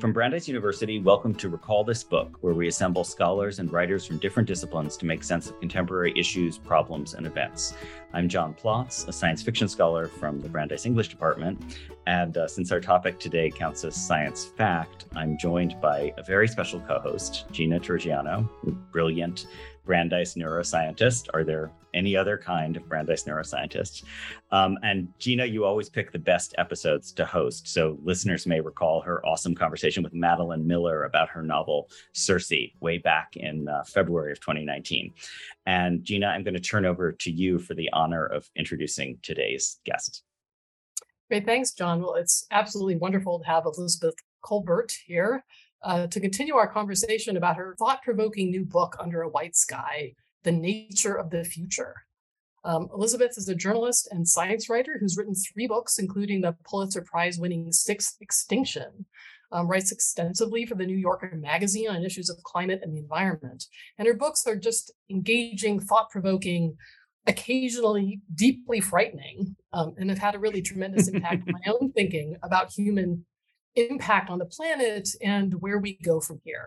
From Brandeis University, welcome to Recall This Book, where we assemble scholars and writers from different disciplines to make sense of contemporary issues, problems, and events. I'm John Plotz, a science fiction scholar from the Brandeis English Department, and since our topic today counts as science fact, I'm joined by a very special co-host, Gina Turrigiano, brilliant Brandeis neuroscientist. Are there any other kind of Brandeis neuroscientist? And Gina, you always pick the best episodes to host, so listeners may recall her awesome conversation with Madeline Miller about her novel Circe way back in February of 2019. And Gina, I'm going to turn over to you for the honor of introducing today's guest. Great, thanks, John. Well, it's absolutely wonderful to have Elizabeth Colbert here. To continue our conversation about her thought-provoking new book, Under a White Sky, The Nature of the Future. Elizabeth is a journalist and science writer who's written three books, including the Pulitzer Prize-winning Sixth Extinction, writes extensively for the New Yorker magazine on issues of climate and the environment. And her books are just engaging, thought-provoking, occasionally deeply frightening, and have had a really tremendous impact on my own thinking about human impact on the planet and where we go from here.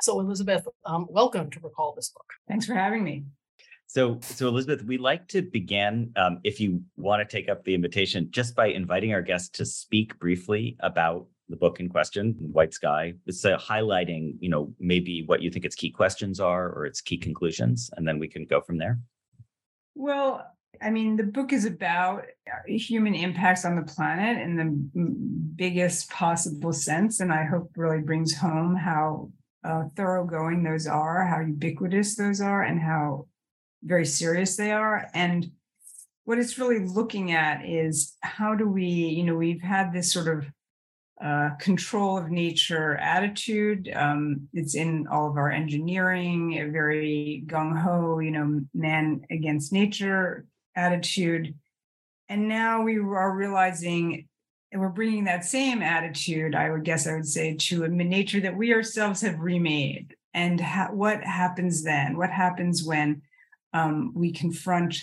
So Elizabeth, welcome to Recall This Book. Thanks for having me. So Elizabeth, we like to begin, if you want to take up the invitation, just by inviting our guests to speak briefly about the book in question, White Sky. It's highlighting, maybe what you think its key questions are or its key conclusions, and then we can go from there. Well, the book is about human impacts on the planet in the biggest possible sense, and I hope really brings home how thoroughgoing those are, how ubiquitous those are, and how very serious they are. And what it's really looking at is how do we, we've had this sort of control of nature attitude. It's in all of our engineering, a very gung-ho, man against nature attitude. And now we are realizing, and we're bringing that same attitude, I would say, to a nature that we ourselves have remade. And what happens then? What happens when we confront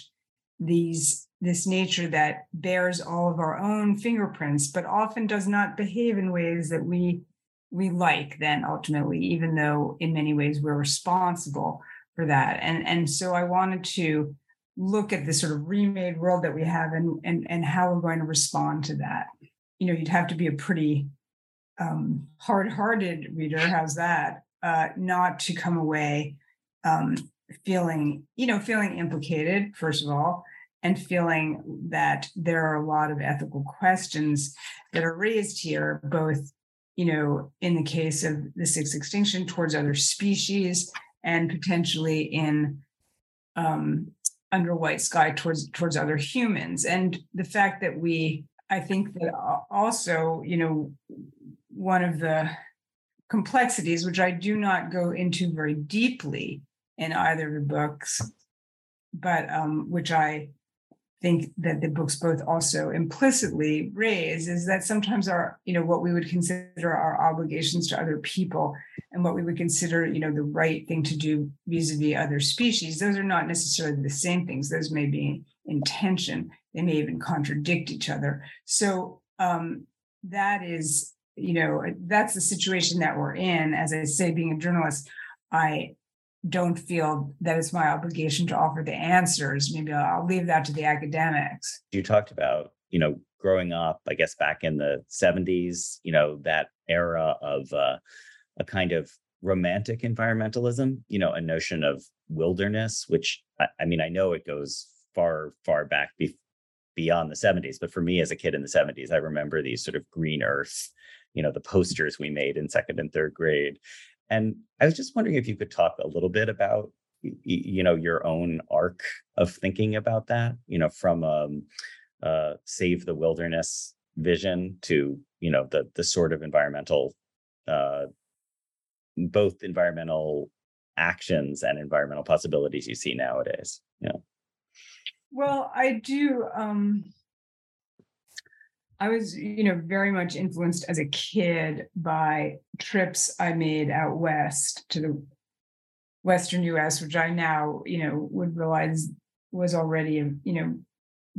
this nature that bears all of our own fingerprints, but often does not behave in ways that we like then ultimately, even though in many ways we're responsible for that. And so I wanted to look at this sort of remade world that we have and how we're going to respond to that. You'd have to be a pretty hard-hearted reader, how's that, not to come away feeling implicated, first of all, and feeling that there are a lot of ethical questions that are raised here, both, in the case of the sixth extinction towards other species and potentially in Under a White Sky towards other humans. And the fact that I think that also, one of the complexities, which I do not go into very deeply in either of the books, but which I think that the books both also implicitly raise, is that sometimes our, what we would consider our obligations to other people and what we would consider, the right thing to do vis-a-vis other species, those are not necessarily the same things. Those may be in tension. They may even contradict each other. So that is, that's the situation that we're in. As I say, being a journalist, I don't feel that it's my obligation to offer the answers. Maybe I'll leave that to the academics. You talked about, growing up, I guess, back in the 70s, that era of a kind of romantic environmentalism, a notion of wilderness, which I know it goes far, far back beyond the 70s. But for me as a kid in the 70s, I remember these sort of green earth, the posters we made in second and third grade. And I was just wondering if you could talk a little bit about, your own arc of thinking about that, from save the wilderness vision to, the sort of environmental, both environmental actions and environmental possibilities you see nowadays. Well, I do. I was, very much influenced as a kid by trips I made out west to the Western U.S., which I now, would realize was already,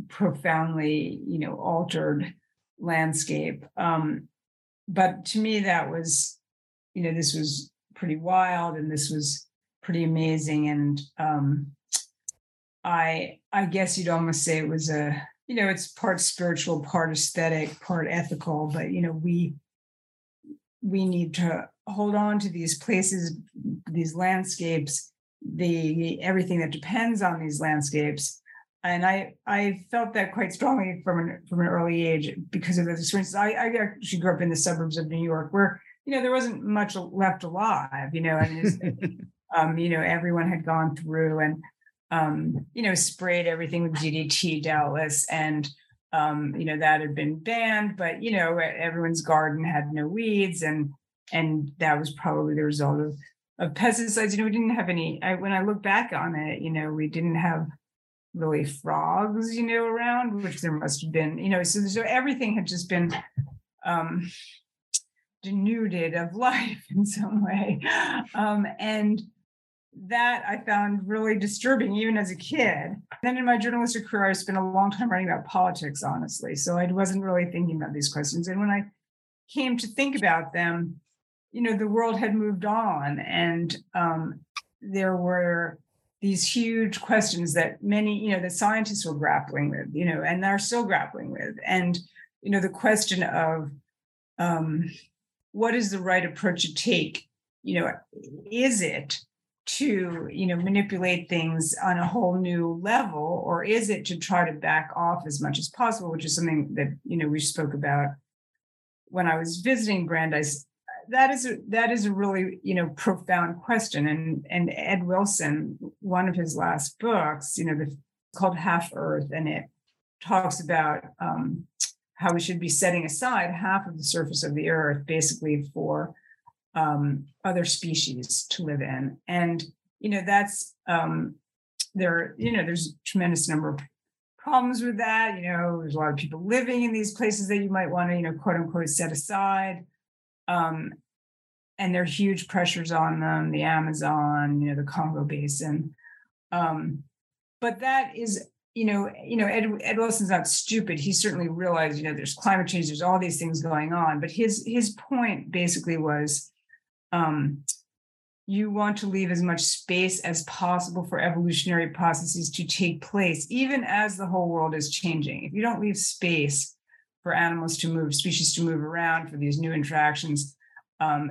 profoundly, altered landscape. But to me, that was, this was pretty wild, and this was pretty amazing. And I guess you'd almost say it was a, it's part spiritual, part aesthetic, part ethical, but, we need to hold on to these places, these landscapes, everything that depends on these landscapes. And I felt that quite strongly from an early age because of those experiences. I actually grew up in the suburbs of New York where, there wasn't much left alive, and everyone had gone through and, sprayed everything with DDT, doubtless. And, that had been banned, but, everyone's garden had no weeds. And that was probably the result of pesticides. We didn't have any, when I look back on it, we didn't have really frogs, around, which there must have been, so everything had just been denuded of life in some way. And that I found really disturbing, even as a kid. Then in my journalistic career, I spent a long time writing about politics, honestly. So I wasn't really thinking about these questions. And when I came to think about them, the world had moved on, and there were these huge questions that many, the scientists were grappling with, and they're still grappling with. And, the question of what is the right approach to take? Is it to, manipulate things on a whole new level, or is it to try to back off as much as possible, which is something that, we spoke about when I was visiting Brandeis. That is a really, profound question. And Ed Wilson, one of his last books, called Half Earth, and it talks about how we should be setting aside half of the surface of the earth, basically for other species to live in. And, that's, there's a tremendous number of problems with that. There's a lot of people living in these places that you might want to, quote unquote, set aside. And there are huge pressures on them, the Amazon, the Congo Basin. But that is, Ed Wilson's not stupid. He certainly realized, there's climate change, there's all these things going on. But his point basically was, you want to leave as much space as possible for evolutionary processes to take place, even as the whole world is changing. If you don't leave space for animals to move, species to move around, for these new interactions,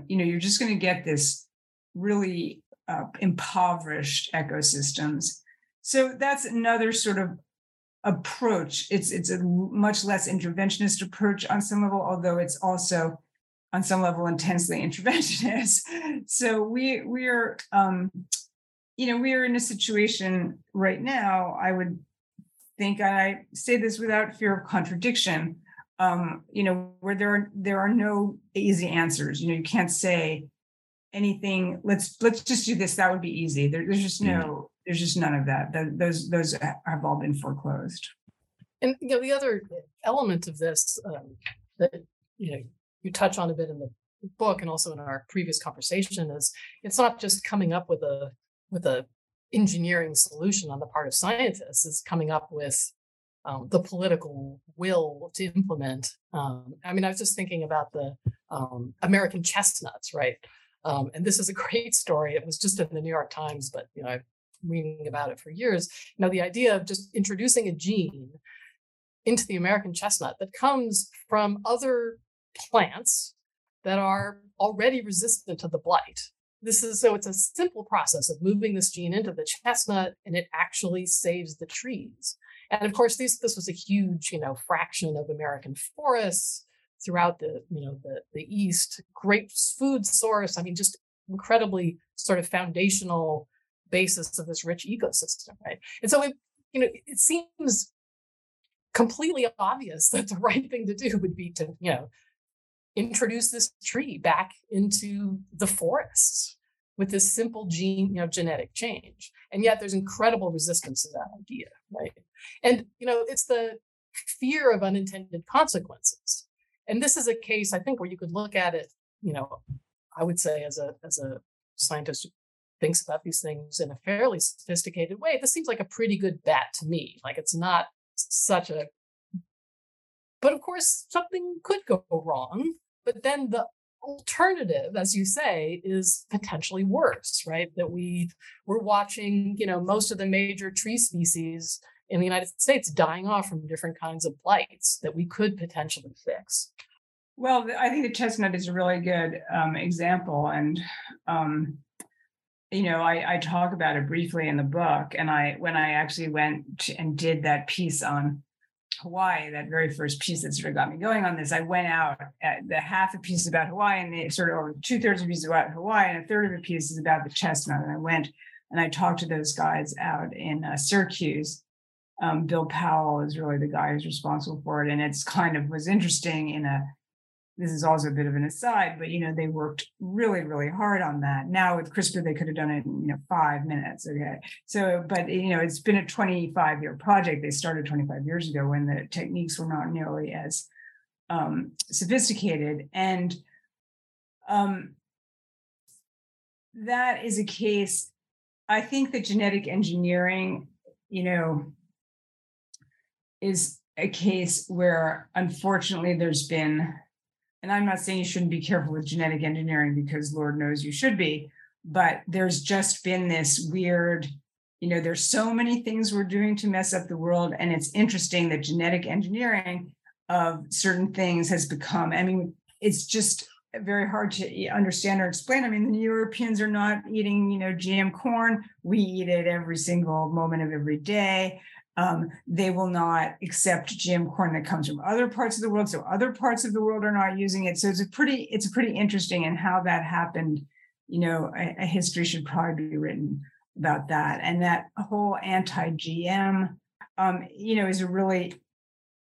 you're just going to get this really impoverished ecosystems. So that's another sort of approach. It's a much less interventionist approach on some level, although it's also on some level intensely interventionist. So we are we are in a situation right now. I would think, and I say this without fear of contradiction, where there are no easy answers. You can't say anything. Let's just do this. That would be easy. There's just no. There's just none of that. Those have all been foreclosed. And the other element of this that you touch on a bit in the book and also in our previous conversation is it's not just coming up with an engineering solution on the part of scientists. It's coming up with the political will to implement. I was just thinking about the American chestnuts, right? And this is a great story. It was just in the New York Times, but I've been reading about it for years. The idea of just introducing a gene into the American chestnut that comes from other plants that are already resistant to the blight. It's a simple process of moving this gene into the chestnut, and it actually saves the trees. And of course, this was a huge, fraction of American forests throughout the East, great food source. Just incredibly sort of foundational basis of this rich ecosystem, right? And so it seems completely obvious that the right thing to do would be to, introduce this tree back into the forests with this simple gene, genetic change. And yet there's incredible resistance to that idea, right? And, it's the fear of unintended consequences. And this is a case, I think, where you could look at it, I would say as a scientist thinks about these things in a fairly sophisticated way, this seems like a pretty good bet to me. Like, it's not such a, but of course, something could go wrong. But then the alternative, as you say, is potentially worse, right? That we're watching, most of the major tree species in the United States dying off from different kinds of blights that we could potentially fix. Well, I think the chestnut is a really good example. And, I talk about it briefly in the book. And when I actually went and did that piece on Hawaii, that very first piece that sort of got me going on this, I went out at the half a piece about Hawaii, and the sort of, or 2/3 of a piece about Hawaii, and 1/3 of a piece is about the chestnut. And I went and I talked to those guys out in Syracuse. Bill Powell is really the guy who's responsible for it. And it's kind of was interesting this is also a bit of an aside, but, they worked really, really hard on that. Now with CRISPR, they could have done it in, 5 minutes. Okay. So, but, it's been a 25-year project. They started 25 years ago when the techniques were not nearly as sophisticated. And that is a case, I think that genetic engineering, is a case where unfortunately there's been, and I'm not saying you shouldn't be careful with genetic engineering, because Lord knows you should be, but there's just been this weird, there's so many things we're doing to mess up the world. And it's interesting that genetic engineering of certain things has become, it's just very hard to understand or explain. The Europeans are not eating, GM corn. We eat it every single moment of every day. They will not accept GM corn that comes from other parts of the world. So other parts of the world are not using it. So it's pretty interesting and how that happened. A history should probably be written about that. And that whole anti-GM, is a really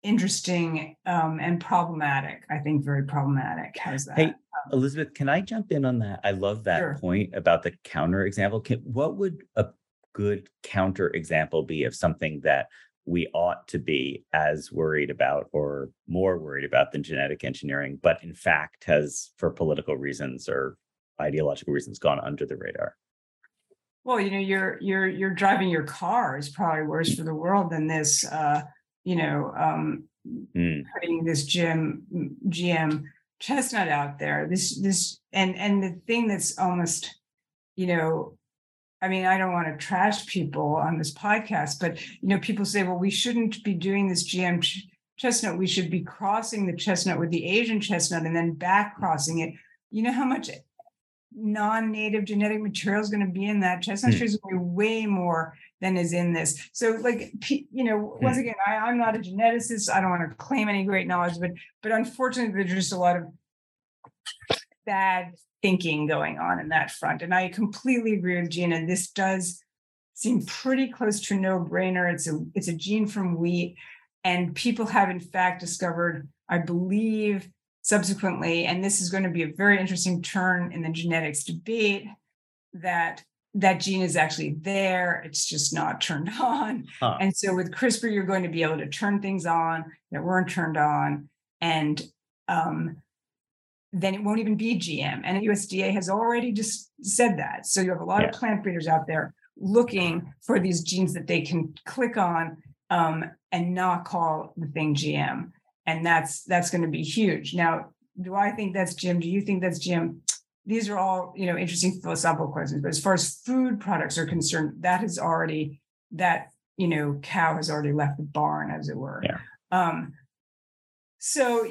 interesting and problematic. I think very problematic. How's that? Hey, Elizabeth, can I jump in on that? I love that point about the counterexample. What would a good counterexample be of something that we ought to be as worried about or more worried about than genetic engineering, but in fact has, for political reasons or ideological reasons, gone under the radar? Well, you're driving your car is probably worse for the world than this, putting this GM chestnut out there. This and the thing that's almost, I don't want to trash people on this podcast, but, people say, well, we shouldn't be doing this GM chestnut. We should be crossing the chestnut with the Asian chestnut and then back crossing it. You know how much non-native genetic material is going to be in that? Chestnut tree is going to be way more than is in this. So, once again, I'm not a geneticist. I don't want to claim any great knowledge, but unfortunately, there's just a lot of bad thinking going on in that front. And I completely agree with Gina. This does seem pretty close to a no-brainer. It's a gene from wheat. And people have, in fact, discovered, I believe, subsequently, and this is going to be a very interesting turn in the genetics debate, that gene is actually there. It's just not turned on. Huh. And so with CRISPR, you're going to be able to turn things on that weren't turned on. And then it won't even be GM. And the USDA has already just said that. So you have a lot of plant breeders out there looking for these genes that they can click on and not call the thing GM. And that's going to be huge. Now, do I think that's GM? Do you think that's GM? These are all, interesting philosophical questions. But as far as food products are concerned, cow has already left the barn, as it were. Yeah. So,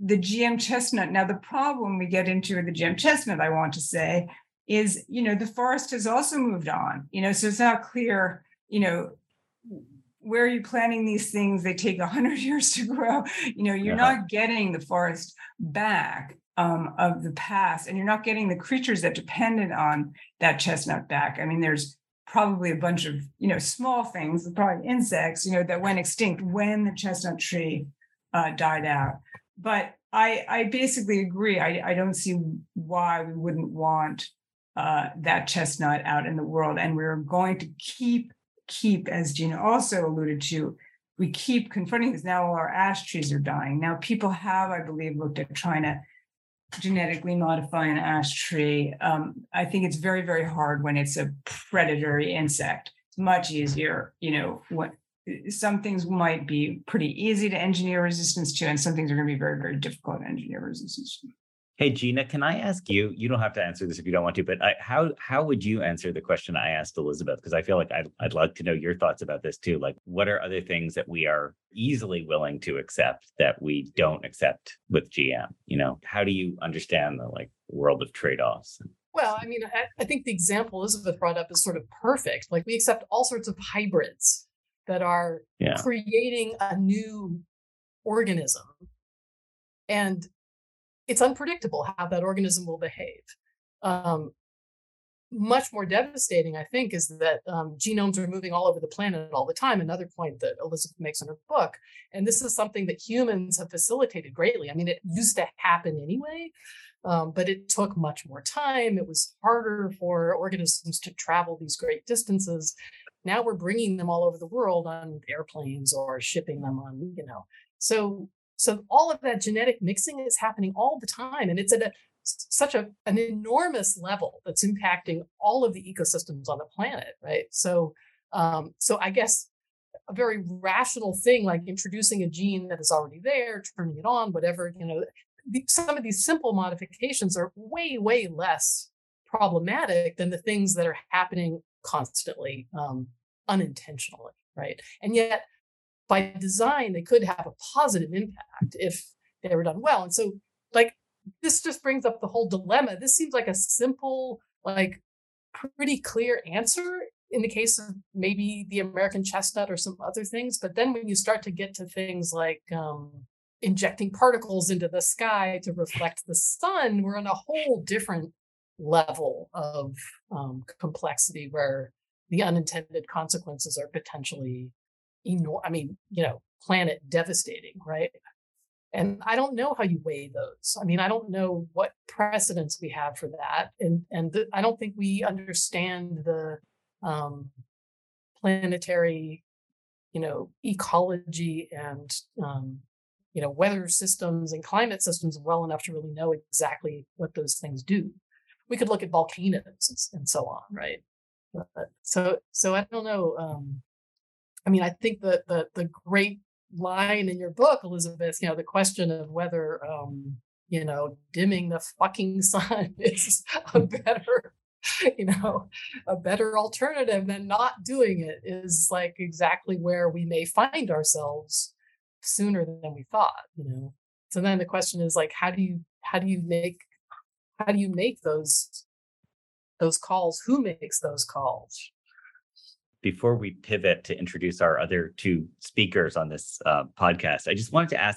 the GM chestnut. Now, the problem we get into with the GM chestnut, I want to say, is, the forest has also moved on, so it's not clear, where are you planting these things? They take 100 years to grow. You're not getting the forest back of the past, and you're not getting the creatures that depended on that chestnut back. There's probably a bunch of, small things, probably insects, that went extinct when the chestnut tree died out. But I basically agree. I don't see why we wouldn't want that chestnut out in the world. And we're going to keep, as Gina also alluded to, we keep confronting this. Now all our ash trees are dying. Now people have, I believe, looked at trying to genetically modify an ash tree. I think it's very, very hard when it's a predatory insect. It's much easier, some things might be pretty easy to engineer resistance to, and some things are going to be very, very difficult to engineer resistance to. Hey, Gina, can I ask you, you don't have to answer this if you don't want to, but how would you answer the question I asked Elizabeth? Because I feel like I'd like to know your thoughts about this too. Like, what are other things that we are easily willing to accept that we don't accept with GM? How do you understand the world of trade-offs? Well, I think the example Elizabeth brought up is sort of perfect. Like, we accept all sorts of hybrids that are creating a new organism. And it's unpredictable how that organism will behave. Much more devastating, I think, is that genomes are moving all over the planet all the time. Another point that Elizabeth makes in her book, and this is something that humans have facilitated greatly. It used to happen anyway, but it took much more time. It was harder for organisms to travel these great distances. Now we're bringing them all over the world on airplanes or shipping them on, So all of that genetic mixing is happening all the time, and it's at such an enormous level that's impacting all of the ecosystems on the planet, right? So I guess a very rational thing like introducing a gene that is already there, turning it on, whatever, some of these simple modifications are way, way less problematic than the things that are happening constantly, unintentionally, right? And yet, by design, they could have a positive impact if they were done well. And so, this just brings up the whole dilemma. This seems like a simple, pretty clear answer in the case of maybe the American chestnut or some other things. But then when you start to get to things like injecting particles into the sky to reflect the sun, we're on a whole different level of complexity where the unintended consequences are potentially planet devastating, right? And I don't know how you weigh those. I don't know what precedents we have for that. And I don't think we understand the planetary, ecology and, weather systems and climate systems well enough to really know exactly what those things do. We could look at volcanoes and so on, right? So I don't know. I think the great line in your book, Elizabeth, the question of whether, dimming the fucking sun is a better alternative than not doing it is exactly where we may find ourselves sooner than we thought, So then the question is how do you make those calls? Who makes those calls? Before we pivot to introduce our other two speakers on this podcast,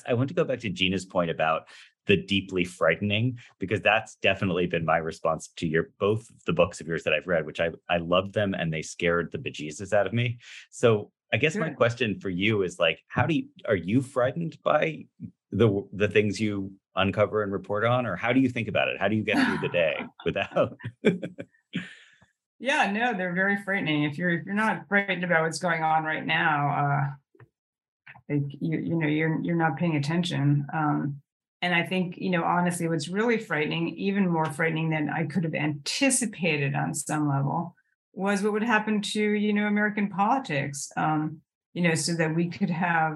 I want to go back to Gina's point about the deeply frightening, because that's definitely been my response to both the books of yours that I've read, which I loved them and they scared the bejesus out of me. So I guess my question for you is are you frightened by the things you uncover and report on, or how do you think about it? How do you get through the day without... Yeah, no, they're very frightening. If you're not frightened about what's going on right now, you're not paying attention. And I think honestly, what's really frightening, even more frightening than I could have anticipated on some level, was what would happen to American politics. So that we could have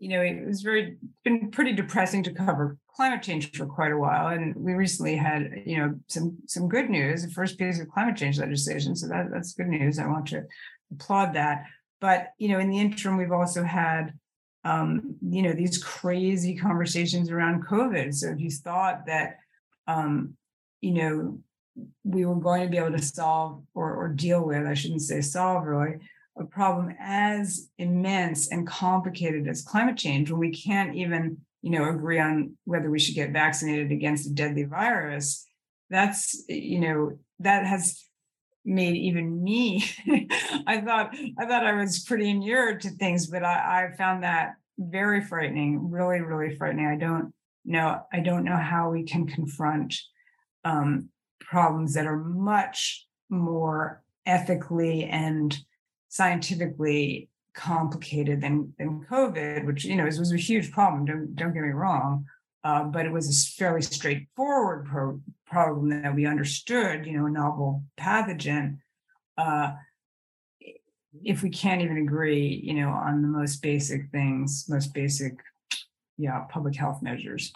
been pretty depressing to cover climate change for quite a while. And we recently had, some good news, the first piece of climate change legislation. So that's good news. I want to applaud that. But, in the interim, we've also had, these crazy conversations around COVID. So if you thought that, we were going to be able to solve or deal with, I shouldn't say solve really, a problem as immense and complicated as climate change, when we can't even, agree on whether we should get vaccinated against a deadly virus, that has made even me, I thought I was pretty inured to things, but I found that very frightening, really, really frightening. I don't know how we can confront problems that are much more ethically and scientifically complicated than COVID, which was a huge problem. Don't get me wrong, But it was a fairly straightforward problem that we understood, you know, a novel pathogen. If we can't even agree, you know, on the most basic things, public health measures.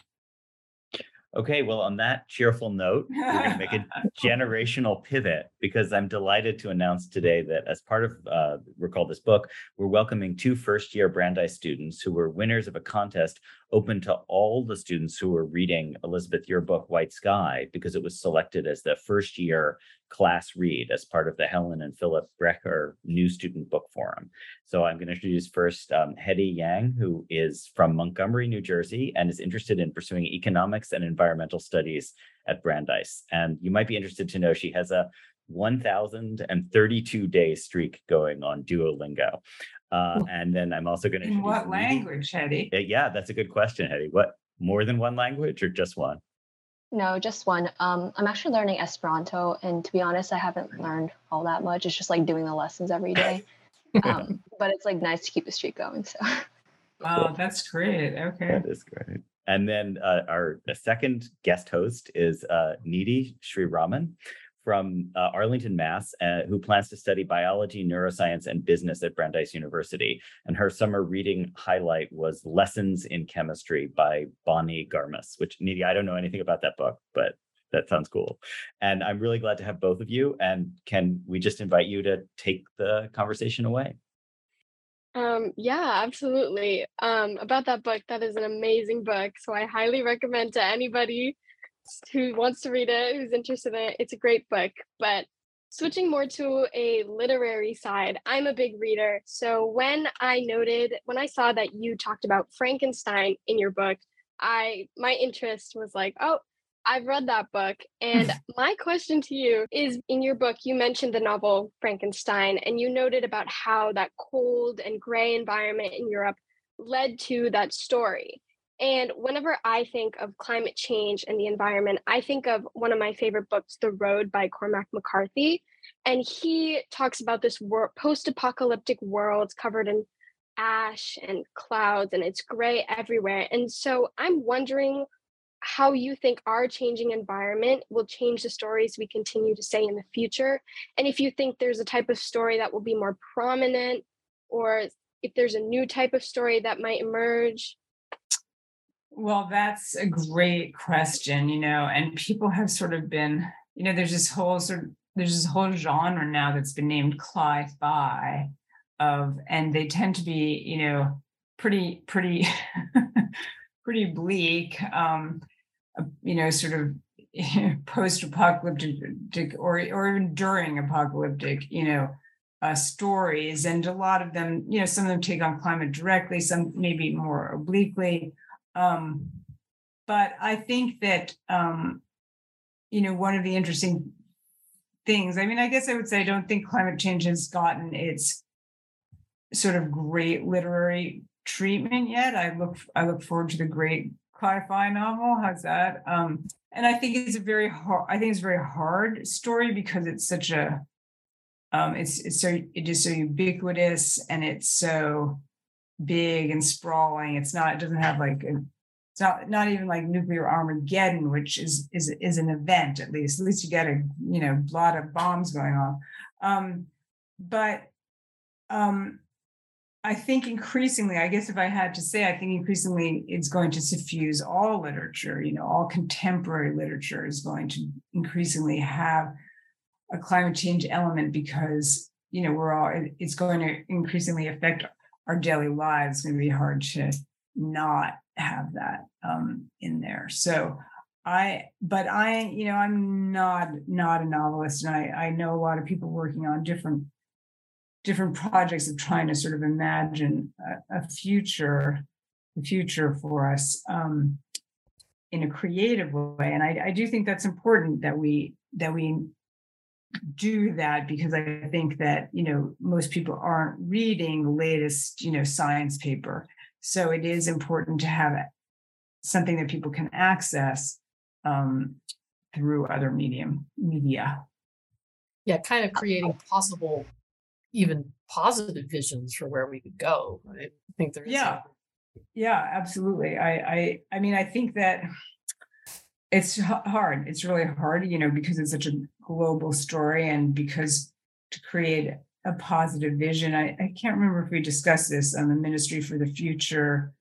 Okay, well, on that cheerful note, we're going to make a generational pivot, because I'm delighted to announce today that as part of Recall This Book, we're welcoming 2 first-year Brandeis students who were winners of a contest open to all the students who were reading, Elizabeth, your book, White Sky, because it was selected as the first-year class read as part of the Helen and Philip Brecker New Student Book Forum. So I'm going to introduce first Hedy Yang, who is from Montgomery, New Jersey, and is interested in pursuing economics and environmental studies at Brandeis. And you might be interested to know she has a 1,032-day streak going on Duolingo. And then I'm also going to introduce... What language, Hedy? Yeah, that's a good question, Hedy. What, more than one language or just one? No, just one. I'm actually learning Esperanto, and to be honest, I haven't learned all that much. It's just like doing the lessons every day, but it's like nice to keep the streak going. So, oh, that's great. Okay, that is great. And then our second guest host is Nidhi Sriraman from Arlington, Mass, who plans to study biology, neuroscience, and business at Brandeis University. And her summer reading highlight was Lessons in Chemistry by Bonnie Garmus, which, Nidhi, I don't know anything about that book, but that sounds cool. And I'm really glad to have both of you. And can we just invite you to take the conversation away? Yeah, absolutely. About that book, that is an amazing book. So I highly recommend to anybody who wants to read it, who's interested in it. It's a great book. But switching more to a literary side, I'm a big reader. So when I saw that you talked about Frankenstein in your book, my interest was like, oh, I've read that book. And my question to you is, in your book, you mentioned the novel Frankenstein, and you noted about how that cold and gray environment in Europe led to that story. And whenever I think of climate change and the environment, I think of one of my favorite books, The Road by Cormac McCarthy. And he talks about this post-apocalyptic world covered in ash and clouds, and it's gray everywhere. And so I'm wondering how you think our changing environment will change the stories we continue to say in the future. And if you think there's a type of story that will be more prominent, or if there's a new type of story that might emerge. Well, that's a great question, you know, and people have sort of been, you know, there's this whole genre now that's been named cli-fi and they tend to be, you know, pretty, pretty bleak, you know, sort of post-apocalyptic or even during apocalyptic, you know, stories. And a lot of them, you know, some of them take on climate directly, some maybe more obliquely. But I think that, you know, one of the interesting things, I mean, I guess I would say, I don't think climate change has gotten its sort of great literary treatment yet. I look forward to the great cli-fi novel. How's that? And I think it's a very hard story, because it's such a, it is so ubiquitous, and it's so big and sprawling. It's not even like nuclear Armageddon, which is an event, at least you get a, you know, lot of bombs going on. I think increasingly, I guess if I had to say, I think increasingly it's going to suffuse all literature. You know, all contemporary literature is going to increasingly have a climate change element, because, you know, it's going to increasingly affect our daily lives. It's going to be hard to not have that in there. So I'm not a novelist, and I know a lot of people working on different projects of trying to sort of imagine the future for us in a creative way. And I do think that's important that we do that, because I think that, you know, most people aren't reading the latest, you know, science paper. So it is important to have something that people can access through other media. Yeah, kind of creating possible, even positive visions for where we could go. I think there is Yeah, absolutely. I mean, I think that it's hard. It's really hard, you know, because it's such a global story, and because to create a positive vision, I can't remember if we discussed this on the Ministry for the Future,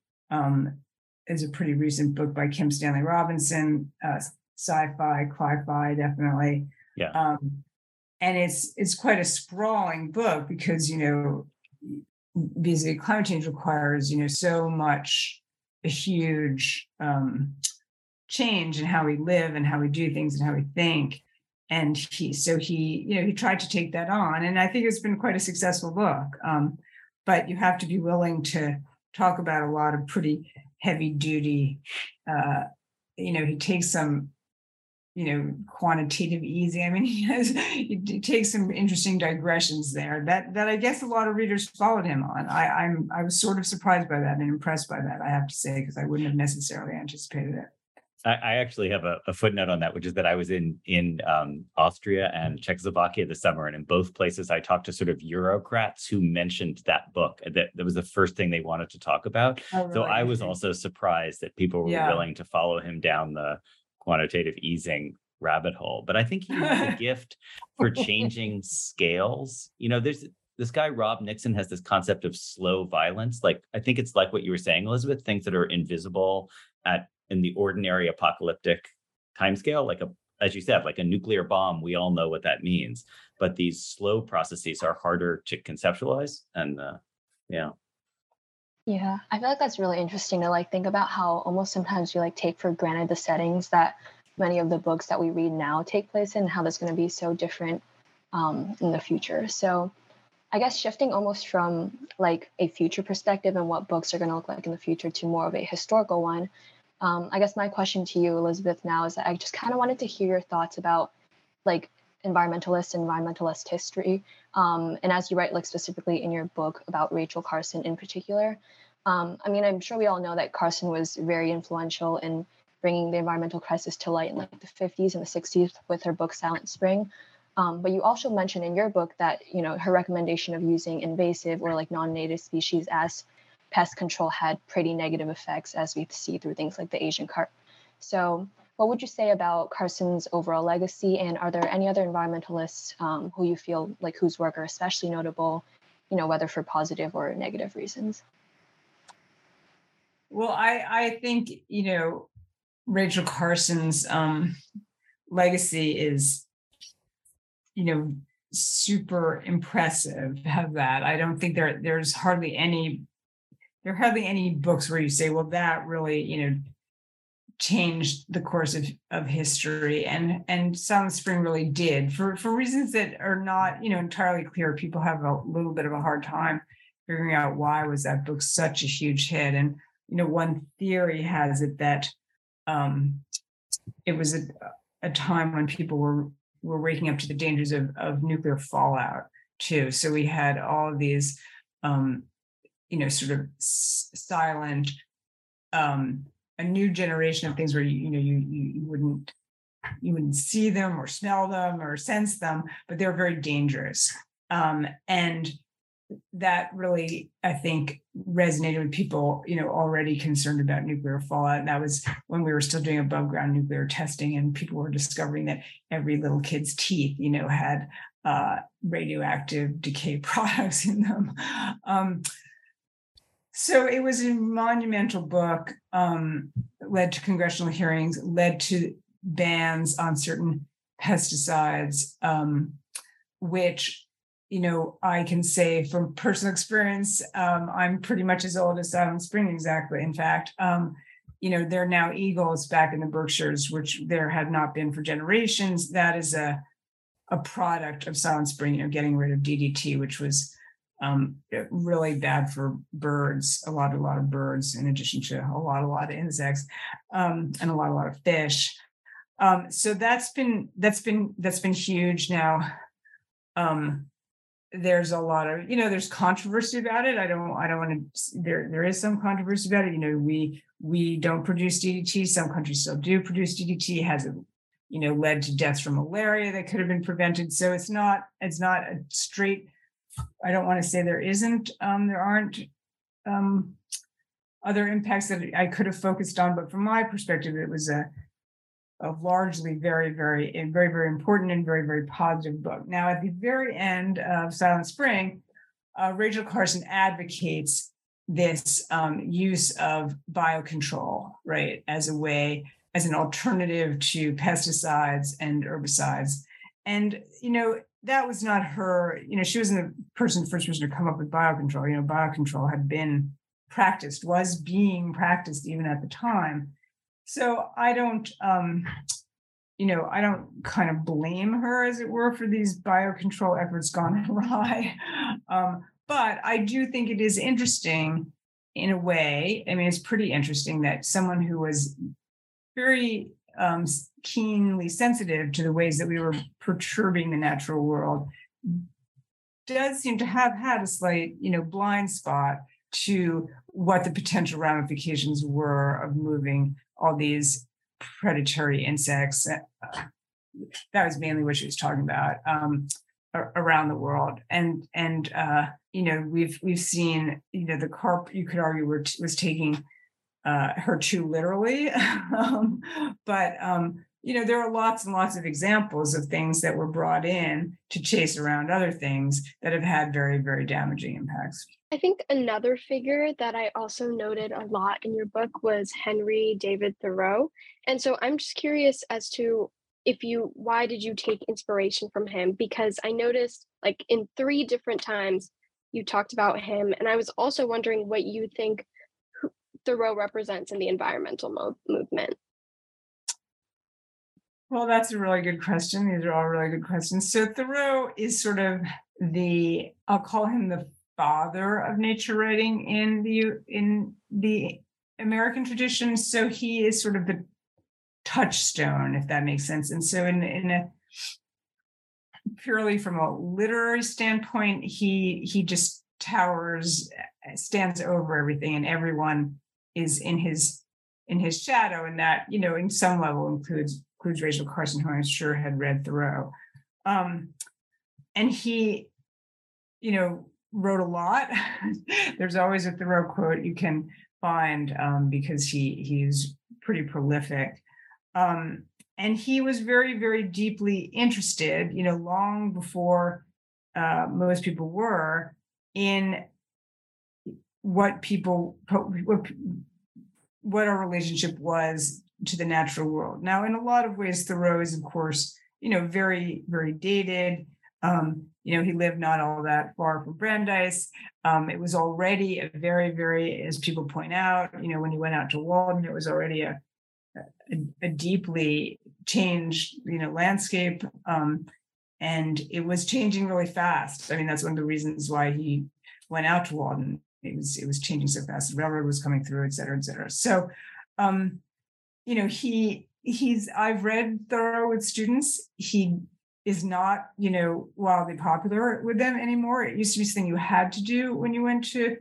is a pretty recent book by Kim Stanley Robinson, sci-fi, cli-fi, definitely. Yeah. And it's quite a sprawling book because, you know, basically climate change requires, you know, so much, a huge change in how we live and how we do things and how we think. And he tried to take that on. And I think it's been quite a successful book. But you have to be willing to talk about a lot of pretty heavy duty, he takes some, quantitative easing. I mean, he takes some interesting digressions there that I guess a lot of readers followed him on. I was sort of surprised by that and impressed by that, I have to say, because I wouldn't have necessarily anticipated it. I actually have a footnote on that, which is that I was in Austria and Czechoslovakia this summer. And in both places, I talked to sort of Eurocrats who mentioned that book. That was the first thing they wanted to talk about. Oh, really? So I was also surprised that people were willing to follow him down the quantitative easing rabbit hole. But I think he has a gift for changing scales. You know, there's this guy, Rob Nixon, has this concept of slow violence. Like, I think it's like what you were saying, Elizabeth, things that are invisible in the ordinary apocalyptic timescale, as you said, like a nuclear bomb, we all know what that means. But these slow processes are harder to conceptualize. And Yeah, I feel like that's really interesting to think about how almost sometimes you take for granted the settings that many of the books that we read now take place in, and how that's going to be so different in the future. So I guess shifting almost from a future perspective and what books are going to look like in the future to more of a historical one. I guess my question to you, Elizabeth, now is that I just kind of wanted to hear your thoughts about environmentalist history. And as you write, specifically in your book about Rachel Carson in particular, I mean, I'm sure we all know that Carson was very influential in bringing the environmental crisis to light in the 50s and the 60s with her book, Silent Spring. But you also mentioned in your book that, her recommendation of using invasive or non-native species as pest control had pretty negative effects, as we see through things like the Asian carp. So what would you say about Carson's overall legacy? And are there any other environmentalists who you feel whose work are especially notable, whether for positive or negative reasons? Well, I think, Rachel Carson's legacy is, super impressive. Have that. I don't think there's hardly any. There are hardly any books where you say, well, that really, changed the course of history. And Silent Spring really did, for reasons that are not, entirely clear. People have a little bit of a hard time figuring out why was that book such a huge hit. And, one theory has it that it was a time when people were waking up to the dangers of nuclear fallout, too. So we had all of these... sort of silent, a new generation of things where you wouldn't see them or smell them or sense them, but they're very dangerous. And that really, I think, resonated with people, already concerned about nuclear fallout. And that was when we were still doing above ground nuclear testing, and people were discovering that every little kid's teeth, had radioactive decay products in them. So it was a monumental book, led to congressional hearings, led to bans on certain pesticides, which, I can say from personal experience, I'm pretty much as old as Silent Spring, exactly. In fact, there are now eagles back in the Berkshires, which there had not been for generations. That is a product of Silent Spring, getting rid of DDT, which was really bad for birds, a lot of birds, in addition to a lot of insects, and a lot of fish. So that's been huge. Now, there's a lot of, there's controversy about it. I don't want to, there is some controversy about it. We don't produce DDT. Some countries still do produce DDT. Has a led to deaths from malaria that could have been prevented. So it's not a straight, I don't want to say there aren't other impacts that I could have focused on, but from my perspective, it was a largely very, very important and very, very positive book. Now, at the very end of Silent Spring, Rachel Carson advocates this use of biocontrol, right, as a way, as an alternative to pesticides and herbicides. And, you know, that was not her, you know, she wasn't the first person to come up with biocontrol. You know, biocontrol had been practiced, was being practiced even at the time. So I don't, you know, I don't kind of blame her, as it were, for these biocontrol efforts gone awry. But I do think it is interesting in a way. I mean, it's pretty interesting that someone who was very keenly sensitive to the ways that we were perturbing the natural world does seem to have had a slight, you know, blind spot to what the potential ramifications were of moving all these predatory insects. That was mainly what she was talking about around the world. And you know, we've seen, you know, the carp, you could argue, was taking her too literally. But you know, there are lots and lots of examples of things that were brought in to chase around other things that have had very, very damaging impacts. I think another figure that I also noted a lot in your book was Henry David Thoreau. And so I'm just curious as to why did you take inspiration from him? Because I noticed, like, in 3 different times you talked about him. And I was also wondering what you think Thoreau represents in the environmental movement. Well, that's a really good question. These are all really good questions. So Thoreau is sort of I'll call him the father of nature writing in the American tradition. So he is sort of the touchstone, if that makes sense. And so in a purely from a literary standpoint, he just towers, stands over everything, and everyone is in his shadow. And that, you know, in some level includes Rachel Carson, who I'm sure had read Thoreau. And he, you know, wrote a lot. There's always a Thoreau quote you can find because he's pretty prolific. And he was very, very deeply interested, you know, long before most people were, in what our relationship was to the natural world. Now, in a lot of ways, Thoreau is, of course, you know, very, very dated. You know, he lived not all that far from Brandeis. It was already a very, very, as people point out, you know, when he went out to Walden, it was already a deeply changed, you know, landscape. And it was changing really fast. I mean, that's one of the reasons why he went out to Walden. It was changing so fast. The railroad was coming through, et cetera, et cetera. So, you know, I've read Thoreau with students. He is not, you know, wildly popular with them anymore. It used to be something you had to do when you went to,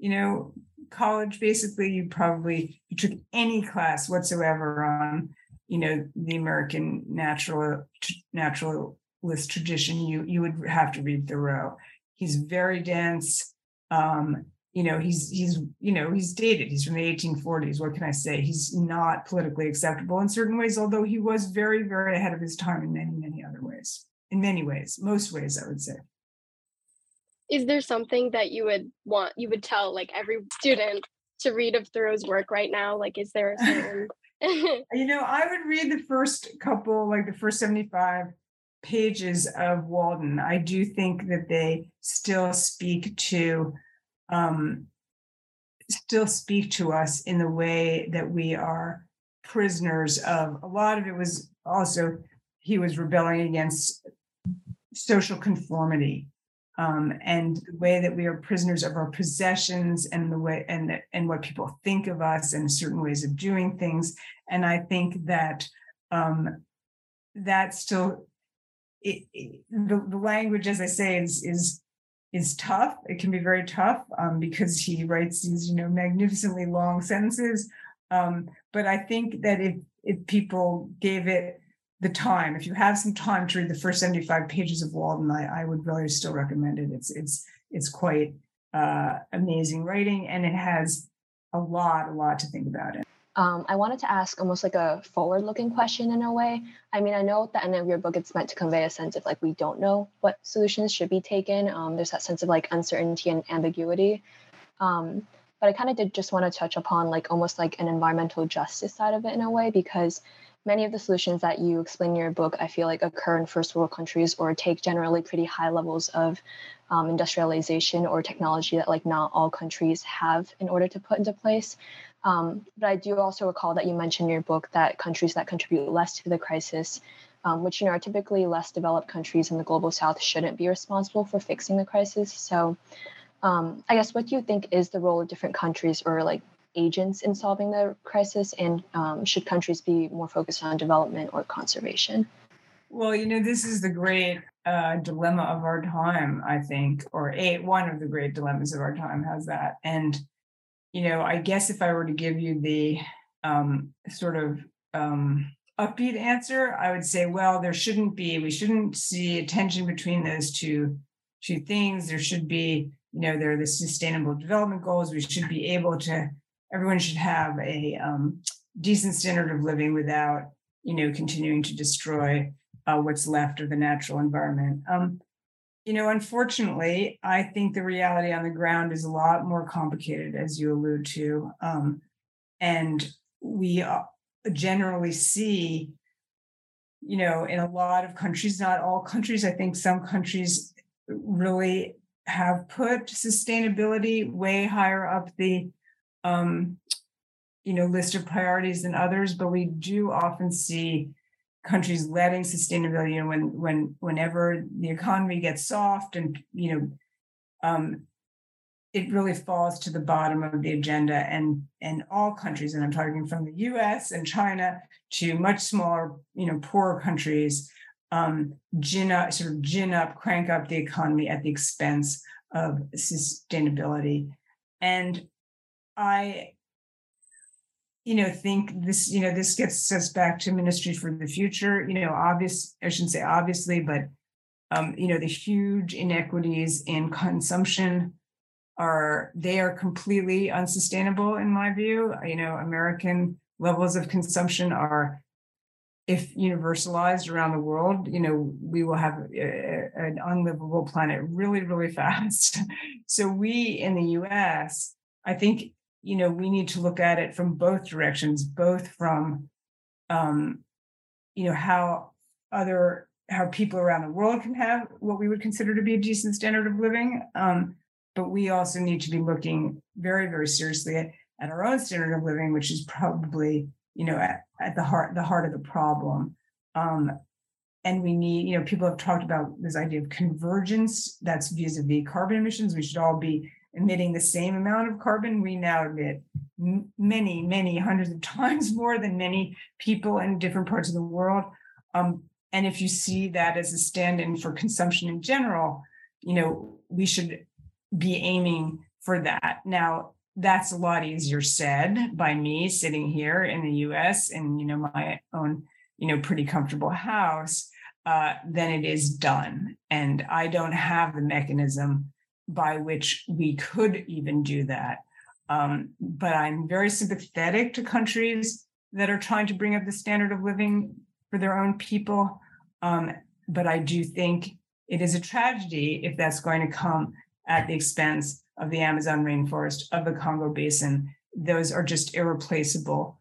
you know, college. Basically, you took any class whatsoever on, you know, the American naturalist tradition, you would have to read Thoreau. He's very dense. You know, he's dated. He's from the 1840s. What can I say? He's not politically acceptable in certain ways, although he was very, very ahead of his time in many, many other ways. In many ways, most ways, I would say. Is there something that you would tell, like, every student to read of Thoreau's work right now? Like, is there a certain... You know, I would read the first 75 pages of Walden. I do think that they still speak to us in the way that we are prisoners of. A lot of it was also, he was rebelling against social conformity, and the way that we are prisoners of our possessions and the way and what people think of us and certain ways of doing things. And I think that that still, the language, as I say, is tough. It can be very tough because he writes these, you know, magnificently long sentences. But I think that if people gave it the time, if you have some time to read the first 75 pages of Walden, I would really still recommend it. It's quite amazing writing, and it has a lot to think about it. I wanted to ask almost like a forward-looking question in a way. I mean, I know at the end of your book, it's meant to convey a sense of like, we don't know what solutions should be taken. There's that sense of like uncertainty and ambiguity. But I kind of did just want to touch upon like almost like an environmental justice side of it in a way, because many of the solutions that you explain in your book, I feel like occur in first world countries or take generally pretty high levels of industrialization or technology that like not all countries have in order to put into place. But I do also recall that you mentioned in your book that countries that contribute less to the crisis, which you know are typically less developed countries in the global south, shouldn't be responsible for fixing the crisis. So I guess what do you think is the role of different countries or like agents in solving the crisis, and should countries be more focused on development or conservation? Well, you know, this is the great dilemma of our time, I think, or one of the great dilemmas of our time. How's that? And, you know, I guess if I were to give you the sort of upbeat answer, I would say, well, we shouldn't see a tension between those two things. There should be, you know, there are the sustainable development goals. We should be able to Everyone should have a decent standard of living without, you know, continuing to destroy what's left of the natural environment. You know, unfortunately, I think the reality on the ground is a lot more complicated, as you allude to. And we generally see, you know, in a lot of countries, not all countries, I think some countries really have put sustainability way higher up the you know, list of priorities than others, but we do often see countries letting sustainability, and whenever the economy gets soft and, you know, it really falls to the bottom of the agenda, and all countries, and I'm talking from the US and China to much smaller, you know, poorer countries, crank up the economy at the expense of sustainability. And I, you know, think this, you know, this gets us back to Ministry for the Future, you know, I shouldn't say obviously, but, you know, the huge inequities in consumption they are completely unsustainable in my view. You know, American levels of consumption are, if universalized around the world, you know, we will have an unlivable planet really, really fast. So we in the US, I think, you know, we need to look at it from both directions, both from, you know, how people around the world can have what we would consider to be a decent standard of living. But we also need to be looking very, very seriously at our own standard of living, which is probably, you know, at the heart of the problem. And we need, you know, people have talked about this idea of convergence, that's vis-a-vis carbon emissions. We should all be emitting the same amount of carbon. We now emit many, many hundreds of times more than many people in different parts of the world. And if you see that as a stand-in for consumption in general, you know, we should be aiming for that. Now, that's a lot easier said by me sitting here in the US and, you know, my own, you know, pretty comfortable house than it is done. And I don't have the mechanism by which we could even do that. But I'm very sympathetic to countries that are trying to bring up the standard of living for their own people. But I do think it is a tragedy if that's going to come at the expense of the Amazon rainforest, of the Congo Basin. Those are just irreplaceable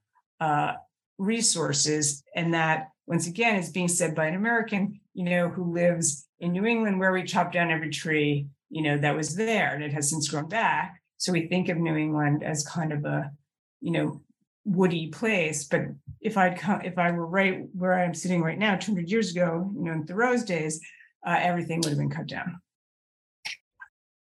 resources. And that, once again, is being said by an American, you know, who lives in New England, where we chop down every tree, you know, that was there, and it has since grown back. So we think of New England as kind of a, you know, woody place. But if I were right where I am sitting right now, 200 years ago, you know, in Thoreau's days, everything would have been cut down.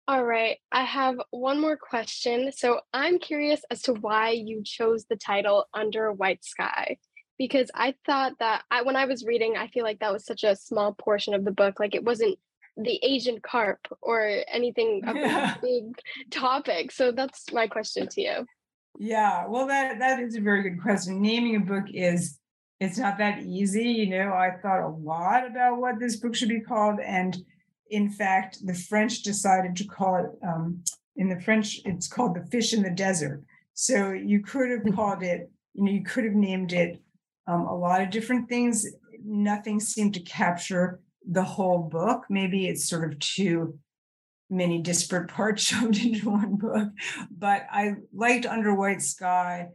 All right, I have one more question. So I'm curious as to why you chose the title Under a White Sky, because I thought that when I was reading, I feel like that was such a small portion of the book. Like it wasn't the Asian carp or anything of a big topic. So that's my question to you. Yeah, well, that is a very good question. Naming a book it's not that easy. You know, I thought a lot about what this book should be called. And in fact, the French decided to call it, in the French, it's called The Fish in the Desert, So you could have called it, you could have named it a lot of different things. Nothing seemed to capture the whole book. Maybe it's sort of too many disparate parts shoved into one book. But I liked Under a White Sky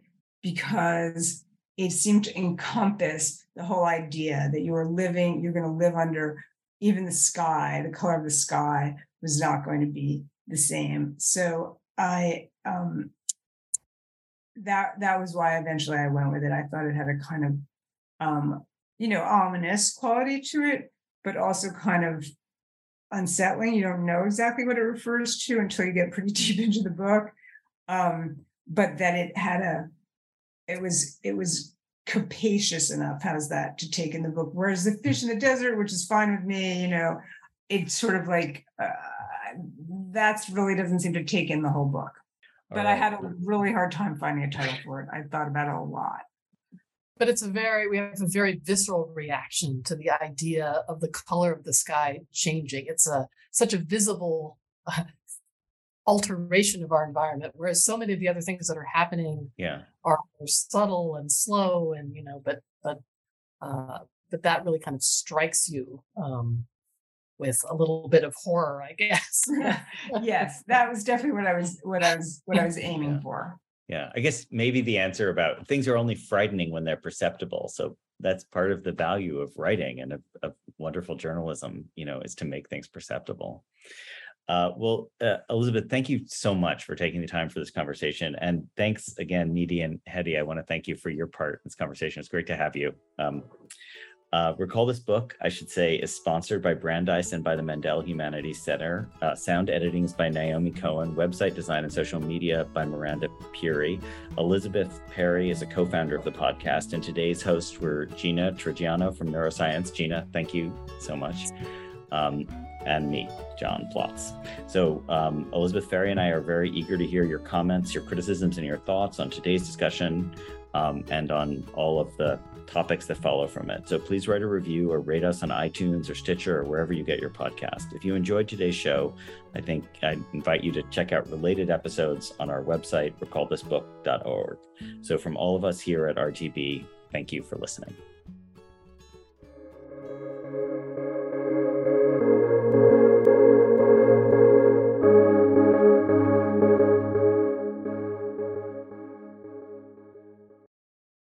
because it seemed to encompass the whole idea that you're going to live under even the sky. The color of the sky was not going to be the same. So I that was why eventually I went with it. I thought it had a kind of ominous quality to it, but also kind of unsettling. You don't know exactly what it refers to until you get pretty deep into the book. But that it had it was capacious enough, how's that, to take in the book. Whereas The Fish in the Desert, which is fine with me, it's sort of like, that's really doesn't seem to take in the whole book. But I had a really hard time finding a title for it. I thought about it a lot. But we have a very visceral reaction to the idea of the color of the sky changing. It's such a visible alteration of our environment, whereas so many of the other things that are happening are more subtle and slow, and but that really kind of strikes you with a little bit of horror, I guess. Yes, that was definitely what I was aiming for. Yeah, I guess maybe the answer about things are only frightening when they're perceptible. So that's part of the value of writing and of wonderful journalism, is to make things perceptible. Elizabeth, thank you so much for taking the time for this conversation. And thanks again, Nidhi and Hedy. I want to thank you for your part in this conversation. It's great to have you. Recall This Book, I should say, is sponsored by Brandeis and by the Mendel Humanities Center. Sound editing is by Naomi Cohen. Website design and social media by Miranda Puri. Elizabeth Perry is a co-founder of the podcast. And today's hosts were Gina Turrigiano from Neuroscience. Gina, thank you so much. And me, John Plotz. So Elizabeth Perry and I are very eager to hear your comments, your criticisms, and your thoughts on today's discussion and on all of the topics that follow from it. So please write a review or rate us on iTunes or Stitcher or wherever you get your podcast. If you enjoyed today's show, I think I'd invite you to check out related episodes on our website, recallthisbook.org. So from all of us here at RTB, thank you for listening.